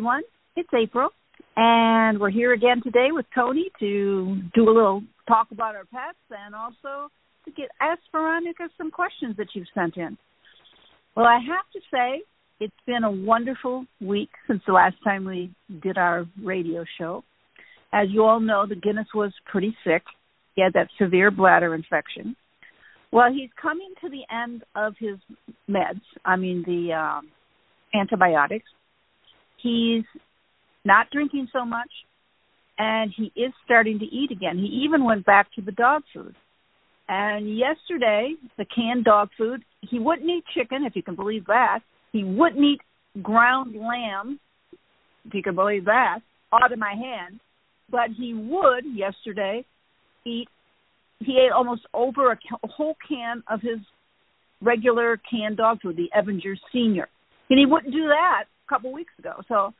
everyone. It's April, and we're here again today with Tony to do a little talk about our pets and also to ask Veronica some questions that you've sent in. Well, I have to say it's been a wonderful week since the last time we did our radio show. As you all know, the Guinness was pretty sick. He had that severe bladder infection. Well, he's coming to the end of his meds, antibiotics. He's not drinking so much, and he is starting to eat again. He even went back to the dog food. And yesterday, the canned dog food, he wouldn't eat chicken, if you can believe that. He wouldn't eat ground lamb, if you can believe that, out of my hand. But he would, yesterday, he ate almost over a whole can of his regular canned dog food, the Evanger Senior. And he wouldn't do that a couple weeks ago. So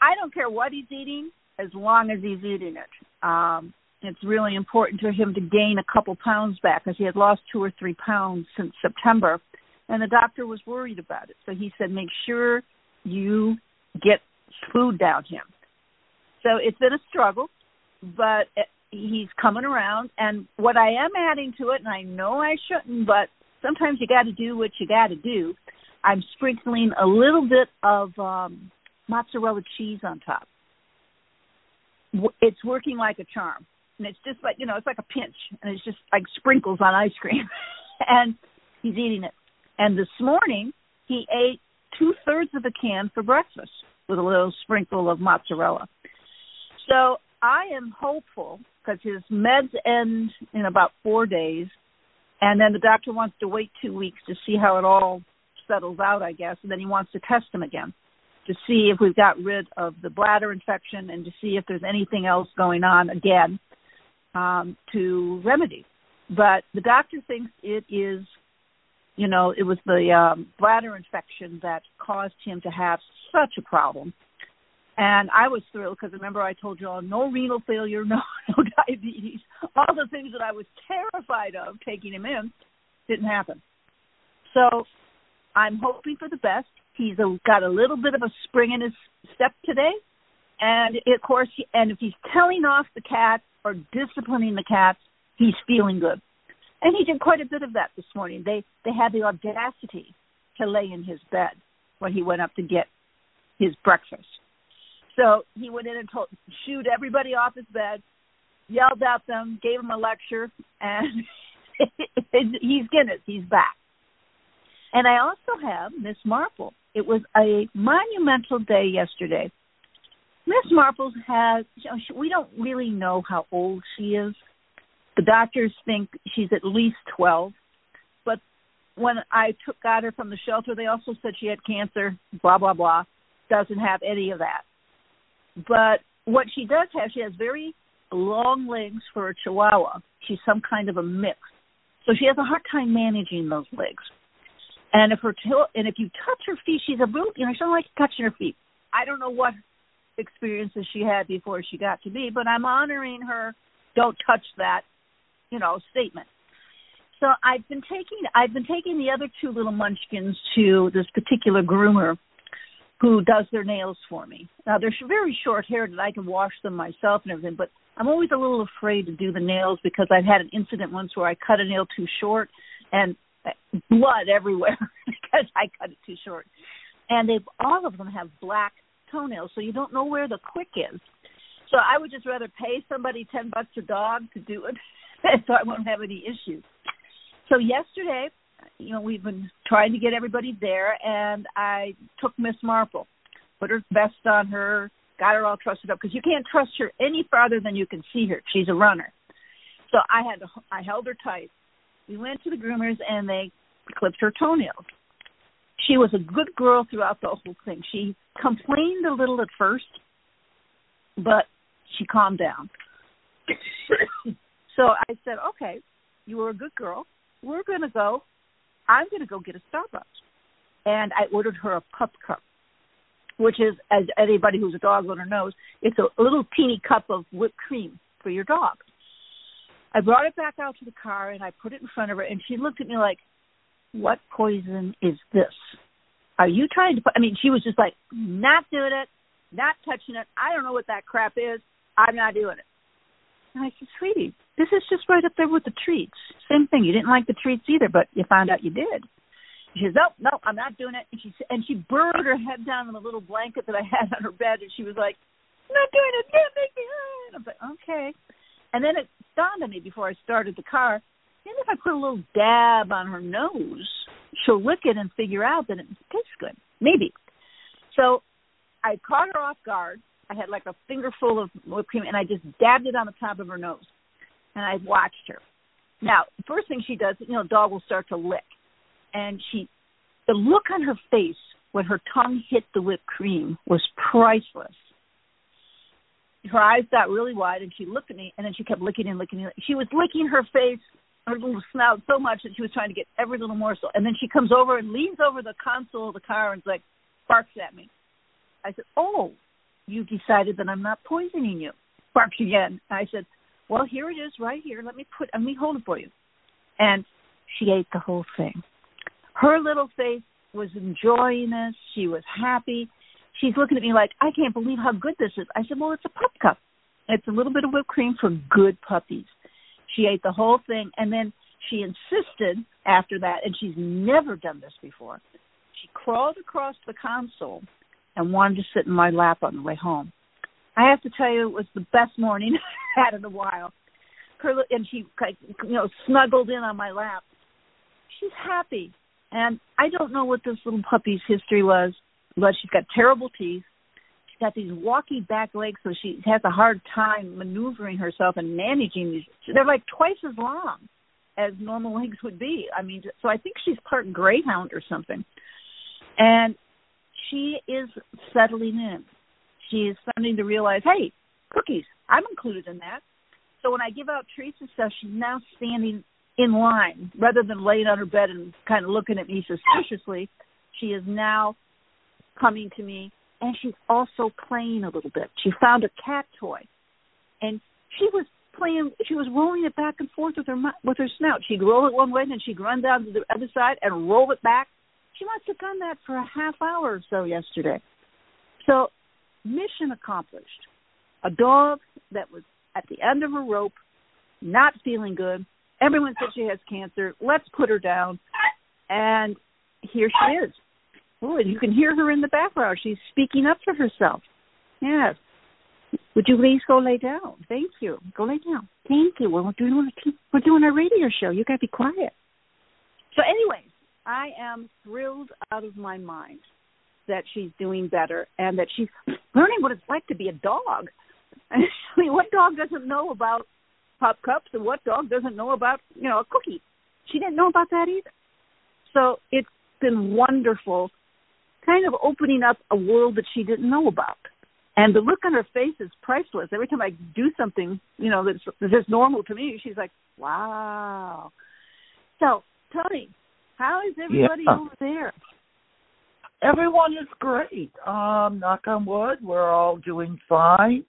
I don't care what he's eating as long as he's eating it. It's really important to him to gain a couple pounds back because he had lost 2 or 3 pounds since September, and the doctor was worried about it. So he said, make sure you get food down him. So it's been a struggle, but he's coming around. And what I am adding to it, and I know I shouldn't, but sometimes you got to do what you got to do. I'm sprinkling a little bit of mozzarella cheese on top. It's working like a charm. And it's just like, it's like a pinch. And it's just like sprinkles on ice cream. And he's eating it. And this morning, he ate 2/3 of a can for breakfast with a little sprinkle of mozzarella. So I am hopeful because his meds end in about 4 days. And then the doctor wants to wait 2 weeks to see how it all settles out, I guess, and then he wants to test them again to see if we've got rid of the bladder infection and to see if there's anything else going on again to remedy. But the doctor thinks it is, it was the bladder infection that caused him to have such a problem. And I was thrilled because, remember, I told you all, no renal failure, no diabetes, all the things that I was terrified of taking him in didn't happen. So I'm hoping for the best. He's got a little bit of a spring in his step today. And, of course, if he's telling off the cats or disciplining the cats, he's feeling good. And he did quite a bit of that this morning. They had the audacity to lay in his bed when he went up to get his breakfast. So he went in and shooed everybody off his bed, yelled at them, gave them a lecture, and he's Guinness. He's back. And I also have Miss Marple. It was a monumental day yesterday. Miss Marple we don't really know how old she is. The doctors think she's at least 12. But when I got her from the shelter, they also said she had cancer, blah, blah, blah. Doesn't have any of that. But what she does have, she has very long legs for a Chihuahua. She's some kind of a mix. So she has a hard time managing those legs. And if you touch her feet, she's a brute. She doesn't like touching her feet. I don't know what experiences she had before she got to me, but I'm honoring her. Don't touch that, statement. So I've been taking the other two little munchkins to this particular groomer who does their nails for me. Now they're very short-haired, and I can wash them myself and everything. But I'm always a little afraid to do the nails because I've had an incident once where I cut a nail too short and blood everywhere because I cut it too short. And all of them have black toenails, so you don't know where the quick is. So I would just rather pay somebody $10 a dog to do it so I won't have any issues. So yesterday, we've been trying to get everybody there, and I took Miss Marple, put her vest on her, got her all trusted up because you can't trust her any farther than you can see her. She's a runner. So I held her tight. We went to the groomers, and they clipped her toenails. She was a good girl throughout the whole thing. She complained a little at first, but she calmed down. So I said, okay, you were a good girl. I'm going to go get a Starbucks. And I ordered her a pup cup, which is, as anybody who's a dog owner knows, it's a little teeny cup of whipped cream for your dog. I brought it back out to the car, and I put it in front of her, and she looked at me like, what poison is this? She was just like, not doing it, not touching it. I don't know what that crap is. I'm not doing it. And I said, sweetie, this is just right up there with the treats. Same thing. You didn't like the treats either, but you found out you did. She says, no, I'm not doing it. And she burrowed her head down in the little blanket that I had on her bed, and she was like, I'm not doing it. Can't make me. And I'm like, okay. And then it dawned on me before I started the car, even if I put a little dab on her nose, she'll lick it and figure out that it tastes good. Maybe. So I caught her off guard. I had like a fingerful of whipped cream, and I just dabbed it on the top of her nose. And I watched her. Now, the first thing she does, you know, dog will start to lick. And the look on her face when her tongue hit the whipped cream was priceless. Her eyes got really wide, and she looked at me, and then she kept licking and licking. She was licking her face, her little snout, so much that she was trying to get every little morsel. And then she comes over and leans over the console of the car and like barks at me. I said, oh, you decided that I'm not poisoning you. Barks again. I said, well, here it is right here. Let me hold it for you. And she ate the whole thing. Her little face was enjoying this. She was happy. She's looking at me like, I can't believe how good this is. I said, well, it's a pup cup. It's a little bit of whipped cream for good puppies. She ate the whole thing, and then she insisted after that, and she's never done this before. She crawled across the console and wanted to sit in my lap on the way home. I have to tell you, it was the best morning I've had in a while. And she, snuggled in on my lap. She's happy, and I don't know what this little puppy's history was, but she's got terrible teeth. She's got these walky back legs, so she has a hard time maneuvering herself and managing these. They're like twice as long as normal legs would be. I mean, so I think she's part greyhound or something. And she is settling in. She is starting to realize, hey, cookies, I'm included in that. So when I give out treats and stuff, she's now standing in line. Rather than laying on her bed and kind of looking at me suspiciously, she is now coming to me, and she's also playing a little bit. She found a cat toy, and she was playing. She was rolling it back and forth with her snout. She'd roll it one way, and then she'd run down to the other side and roll it back. She must have done that for a half hour or so yesterday. So, mission accomplished. A dog that was at the end of her rope, not feeling good. Everyone said she has cancer. Let's put her down. And here she is. Oh, and you can hear her in the background. She's speaking up for herself. Yes. Would you please go lay down? Thank you. Go lay down. Thank you. We're doing a radio show. You got to be quiet. So anyways, I am thrilled out of my mind that she's doing better and that she's learning what it's like to be a dog. I mean, what dog doesn't know about pop cups, and what dog doesn't know about, a cookie? She didn't know about that either. So it's been wonderful, kind of opening up a world that she didn't know about. And the look on her face is priceless. Every time I do something, that's just normal to me, she's like, wow. So, Tony, how is everybody over there? Everyone is great. Knock on wood, we're all doing fine.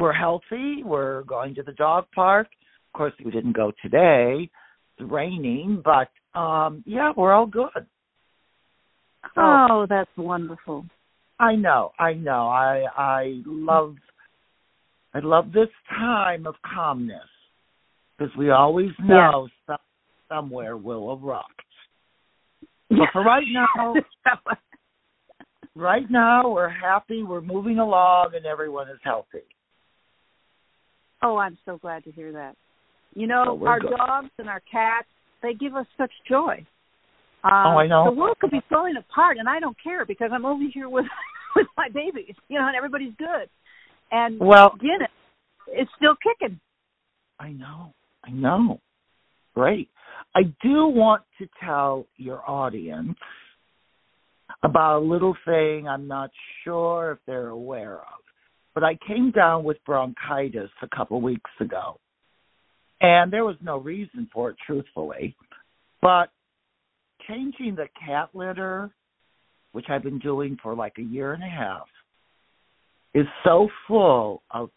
We're healthy. We're going to the dog park. Of course, we didn't go today. It's raining, but we're all good. Oh, that's wonderful. I know. I love this time of calmness, because we always know somewhere will erupt. But for right now, we're happy, we're moving along, and everyone is healthy. Oh, I'm so glad to hear that. Our dogs and our cats, they give us such joy. I know. The world could be falling apart, and I don't care, because I'm over here with my babies, and everybody's good. And Guinness is still kicking. I know. Great. I do want to tell your audience about a little thing I'm not sure if they're aware of, but I came down with bronchitis a couple weeks ago. And there was no reason for it, truthfully. But changing the cat litter, which I've been doing for like a year and a half, is so full of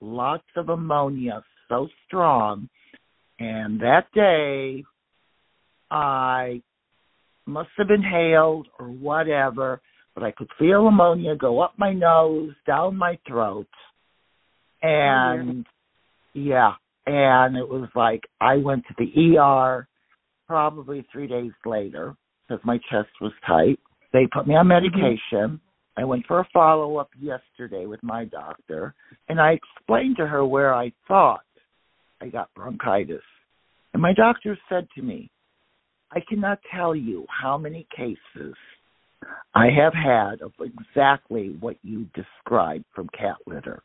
lots of ammonia, so strong. And that day, I must have inhaled or whatever, but I could feel ammonia go up my nose, down my throat. And, yeah, and it was like I went to the ER probably 3 days later because my chest was tight. They put me on medication. I went for a follow-up yesterday with my doctor, and I explained to her where I thought I got bronchitis. And my doctor said to me, I cannot tell you how many cases I have had of exactly what you described from cat litter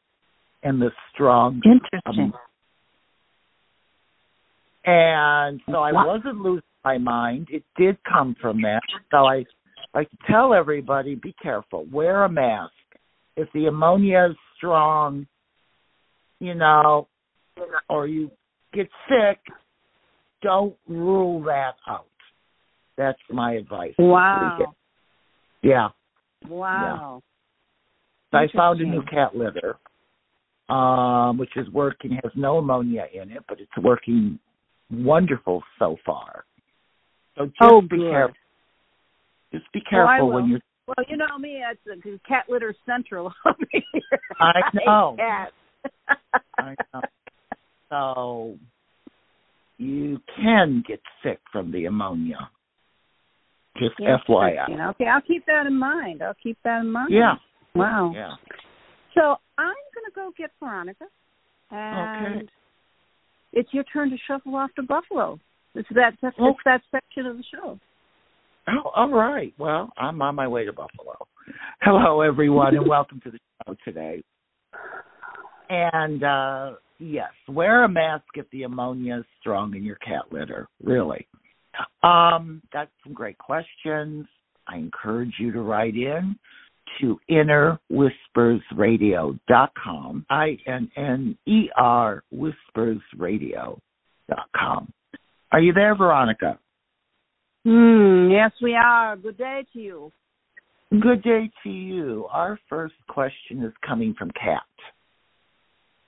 and the strong. Interesting. And so I wasn't losing my mind. It did come from that. So I like to tell everybody, be careful. Wear a mask. If the ammonia is strong, you know, or you get sick, don't rule that out. That's my advice. Wow. Yeah. Wow. Yeah. I found a new cat litter, which is working, has no ammonia in it, but it's working wonderful so far. So just be careful. Just be careful when you're... Well, you know me, it's cat litter central over here. I know. I know. So you can get sick from the ammonia. Just FYI. Okay, I'll keep that in mind. Yeah. Wow. Yeah. So I'm going to go get Veronica. And it's your turn to shuffle off to Buffalo. It's that section of the show. Oh, all right. Well, I'm on my way to Buffalo. Hello, everyone, and welcome to the show today. And, yes, wear a mask if the ammonia is strong in your cat litter, really. Got some great questions. I encourage you to write in to innerwhispersradio.com, INNER whispersradio.com. Are you there, Veronica? Yes, we are. Good day to you. Good day to you. Our first question is coming from Kat.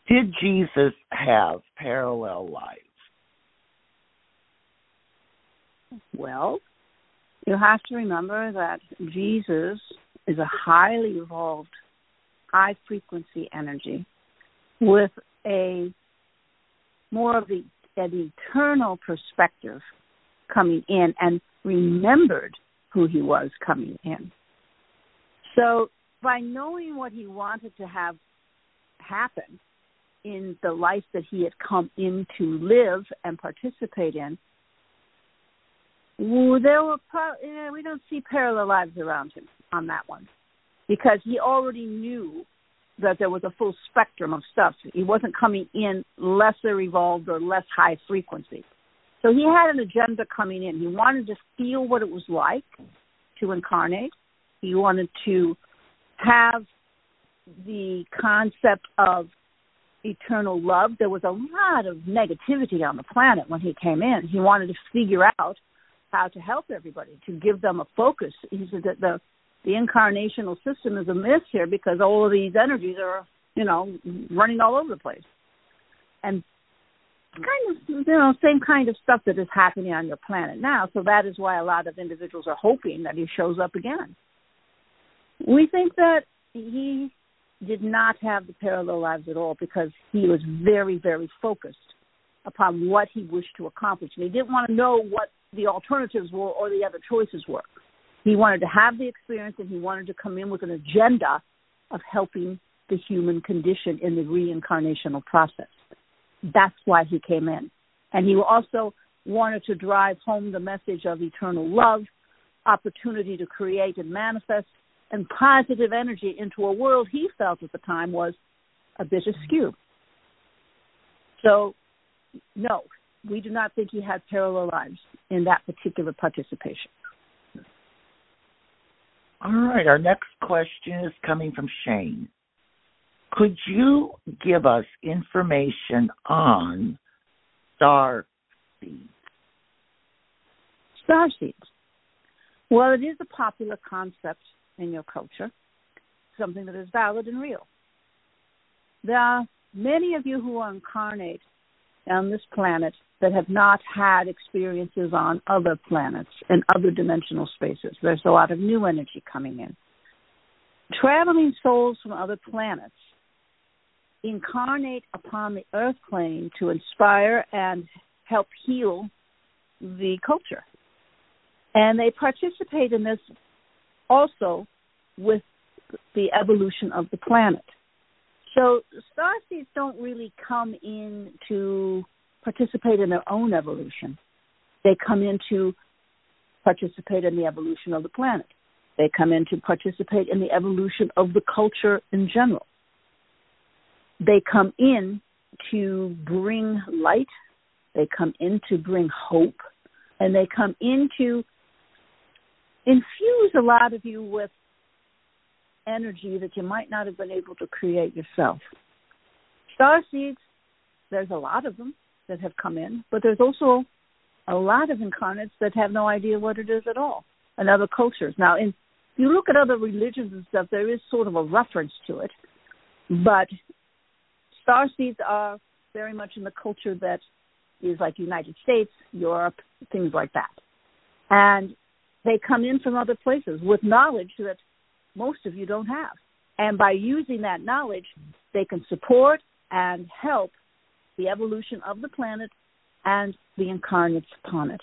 Did Jesus have parallel lives? Well, you have to remember that Jesus is a highly evolved, high-frequency energy with a more of an eternal perspective coming in and remembered who he was coming in. So by knowing what he wanted to have happen in the life that he had come in to live and participate in, we don't see parallel lives around him on that one because he already knew that there was a full spectrum of stuff. He wasn't coming in lesser evolved or less high frequency. So he had an agenda coming in. He wanted to feel what it was like to incarnate. He wanted to have the concept of eternal love. There was a lot of negativity on the planet when he came in. He wanted to figure out how to help everybody, to give them a focus. He said that the incarnational system is a mess here because all of these energies are, running all over the place. And kind of, same kind of stuff that is happening on your planet now. So that is why a lot of individuals are hoping that he shows up again. We think that he did not have the parallel lives at all because he was very, very focused upon what he wished to accomplish. And he didn't want to know what the alternatives were or the other choices were. He wanted to have the experience and he wanted to come in with an agenda of helping the human condition in the reincarnational process. That's why he came in. And he also wanted to drive home the message of eternal love, opportunity to create and manifest, and positive energy into a world he felt at the time was a bit askew. So, no, we do not think he had parallel lives in that particular participation. All right, our next question is coming from Shane. Could you give us information on star seeds? Star seeds. Well, it is a popular concept in your culture, something that is valid and real. There are many of you who are incarnate on this planet that have not had experiences on other planets and other dimensional spaces. There's a lot of new energy coming in. Traveling souls from other planets incarnate upon the earth plane to inspire and help heal the culture. And they participate in this also with the evolution of the planet. So starseeds don't really come in to participate in their own evolution. They come in to participate in the evolution of the planet. They come in to participate in the evolution of the culture in general. They come in to bring light. They come in to bring hope. And they come in to infuse a lot of you with energy that you might not have been able to create yourself. Starseeds, there's a lot of them that have come in, but there's also a lot of incarnates that have no idea what it is at all, and other cultures. Now, if you look at other religions and stuff, there is sort of a reference to it, but starseeds are very much in the culture that is like United States, Europe, things like that. And they come in from other places with knowledge that most of you don't have. And by using that knowledge, they can support and help the evolution of the planet and the incarnates upon it.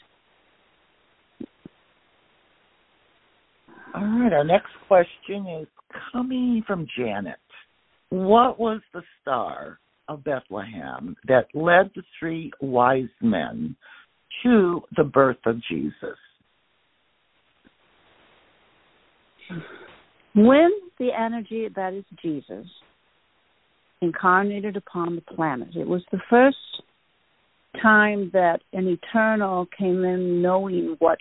All right, our next question is coming from Janet. What was the star of Bethlehem that led the three wise men to the birth of Jesus? When the energy that is Jesus incarnated upon the planet, it was the first time that an eternal came in knowing what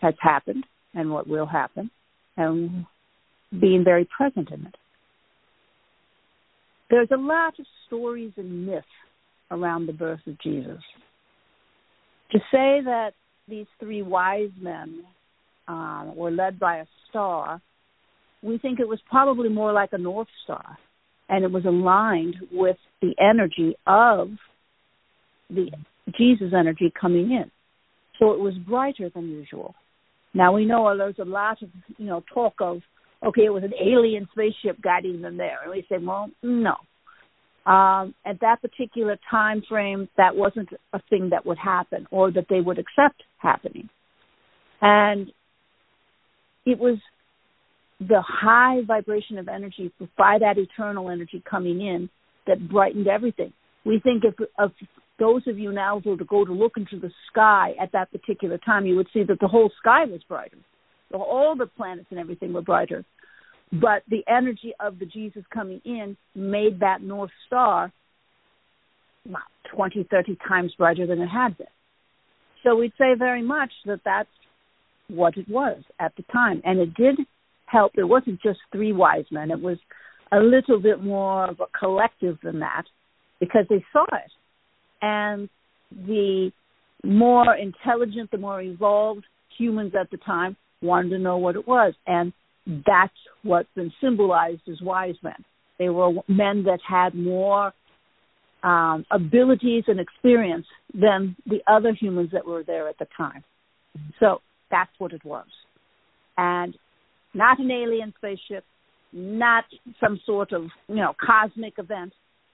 has happened and what will happen and being very present in it. There's a lot of stories and myths around the birth of Jesus. To say that these three wise men were led by a star, we think it was probably more like a North Star, and it was aligned with the energy of the Jesus energy coming in. So it was brighter than usual. Now we know there's a lot of talk of, okay, it was an alien spaceship guiding them there. And we say, well, no. At that particular time frame, that wasn't a thing that would happen or that they would accept happening. And it was the high vibration of energy by that eternal energy coming in that brightened everything. We think if those of you now were to go to look into the sky at that particular time, you would see that the whole sky was brighter. All the planets and everything were brighter. But the energy of the Jesus coming in made that North Star 20, 30 times brighter than it had been. So we'd say very much that that's what it was at the time. And it did help. It wasn't just three wise men. It was a little bit more of a collective than that because they saw it. And the more intelligent, the more evolved humans at the time wanted to know what it was. And that's what's been symbolized as wise men. They were men that had more abilities and experience than the other humans that were there at the time. So that's what it was. And not an alien spaceship, not some sort of, cosmic event.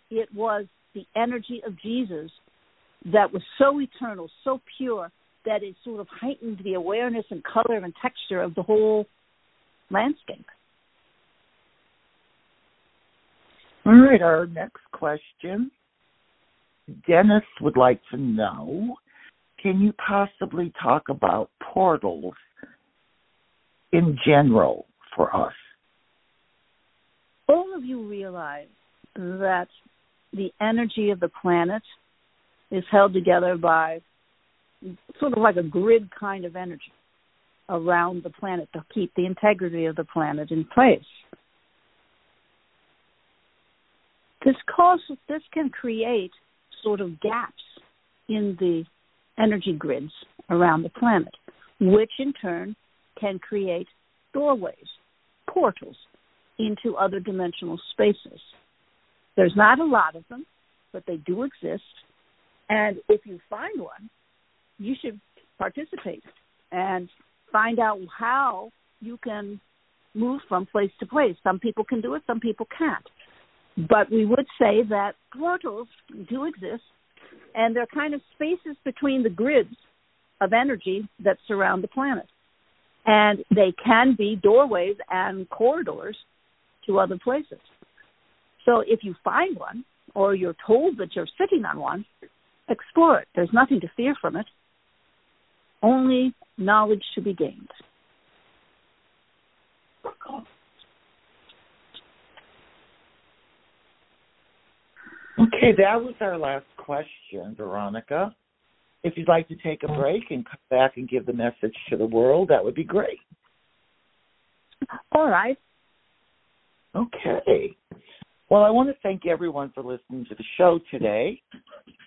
It was the energy of Jesus that was so eternal, so pure, that it sort of heightened the awareness and color and texture of the whole landscape. All right, our next question. Dennis would like to know, can you possibly talk about portals in general for us? All of you realize that the energy of the planet is held together by sort of like a grid kind of energy around the planet to keep the integrity of the planet in place. This can create sort of gaps in the energy grids around the planet, which in turn can create doorways, portals into other dimensional spaces. There's not a lot of them, but they do exist. And if you find one, you should participate and find out how you can move from place to place. Some people can do it, some people can't. But we would say that portals do exist, and they're kind of spaces between the grids of energy that surround the planet. And they can be doorways and corridors to other places. So if you find one, or you're told that you're sitting on one, explore it. There's nothing to fear from it. Only knowledge to be gained. Okay, that was our last question, Veronica. If you'd like to take a break and come back and give the message to the world, that would be great. All right. Okay. Well, I want to thank everyone for listening to the show today,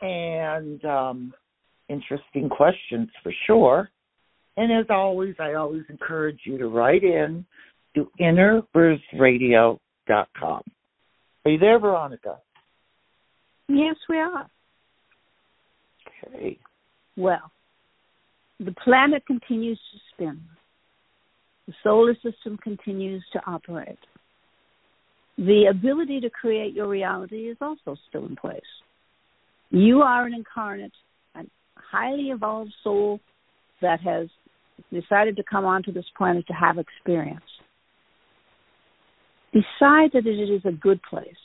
and interesting questions for sure. And as always, I always encourage you to write in to innerwhispersradio.com. Are you there, Veronica? Yes, we are. Okay. Well, the planet continues to spin. The solar system continues to operate. The ability to create your reality is also still in place. You are an incarnate, a highly evolved soul that has decided to come onto this planet to have experience. Decide that it is a good place.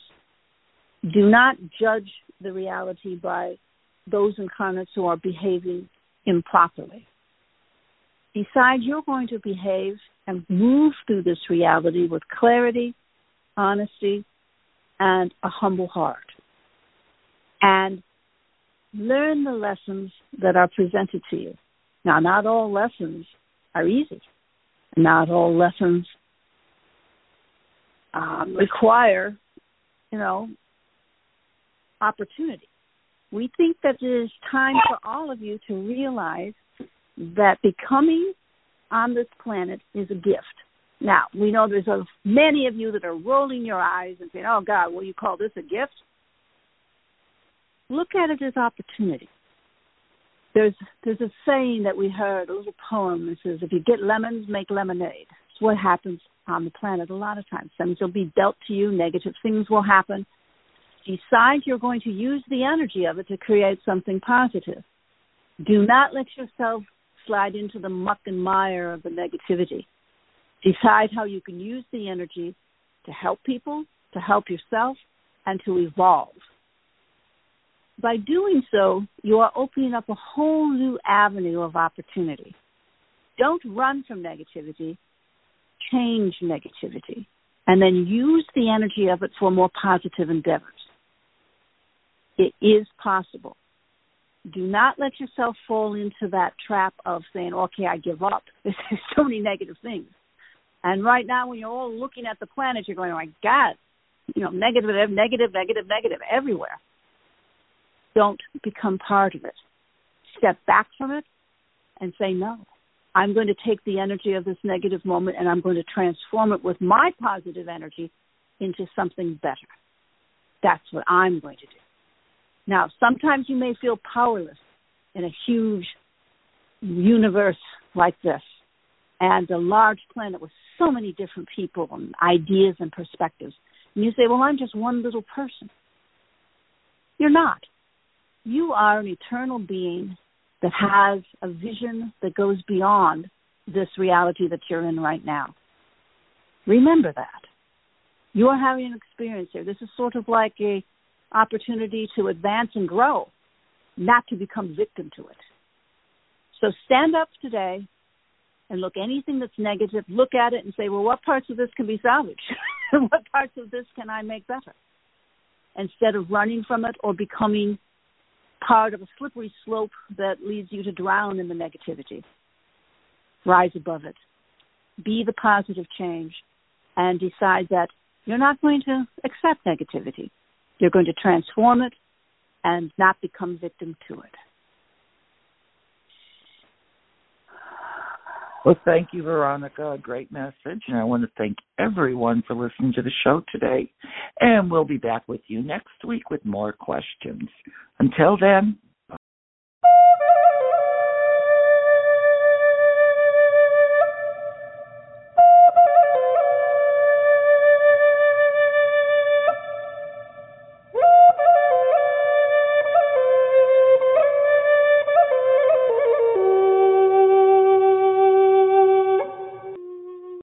Do not judge the reality by those incarnates who are behaving improperly. Decide you're going to behave and move through this reality with clarity, honesty, and a humble heart. And learn the lessons that are presented to you. Now, not all lessons are easy. Not all lessons require, opportunity. We think that it is time for all of you to realize that becoming on this planet is a gift. Now, we know there's many of you that are rolling your eyes and saying, oh, God, will you call this a gift? Look at it as opportunity. There's a saying that we heard, a little poem that says, if you get lemons, make lemonade. It's what happens on the planet a lot of times. Things will be dealt to you. Negative things will happen. Decide you're going to use the energy of it to create something positive. Do not let yourself slide into the muck and mire of the negativity. Decide how you can use the energy to help people, to help yourself, and to evolve. By doing so, you are opening up a whole new avenue of opportunity. Don't run from negativity. Change negativity. And then use the energy of it for more positive endeavors. It is possible. Do not let yourself fall into that trap of saying, okay, I give up. There's so many negative things. And right now when you're all looking at the planet, you're going, oh, my God, negative, negative, negative, negative everywhere. Don't become part of it. Step back from it and say, no, I'm going to take the energy of this negative moment and I'm going to transform it with my positive energy into something better. That's what I'm going to do. Now, sometimes you may feel powerless in a huge universe like this and a large planet with so many different people and ideas and perspectives. And you say, well, I'm just one little person. You're not. You are an eternal being that has a vision that goes beyond this reality that you're in right now. Remember that. You are having an experience here. This is sort of like a opportunity to advance and grow, not to become victim to it. So stand up today and look anything that's negative, look at it and say, well, what parts of this can be salvaged? What parts of this can I make better? Instead of running from it or becoming part of a slippery slope that leads you to drown in the negativity. Rise above it. Be the positive change and decide that you're not going to accept negativity. You're going to transform it and not become victim to it. Well, thank you, Veronica. A great message. And I want to thank everyone for listening to the show today. And we'll be back with you next week with more questions. Until then,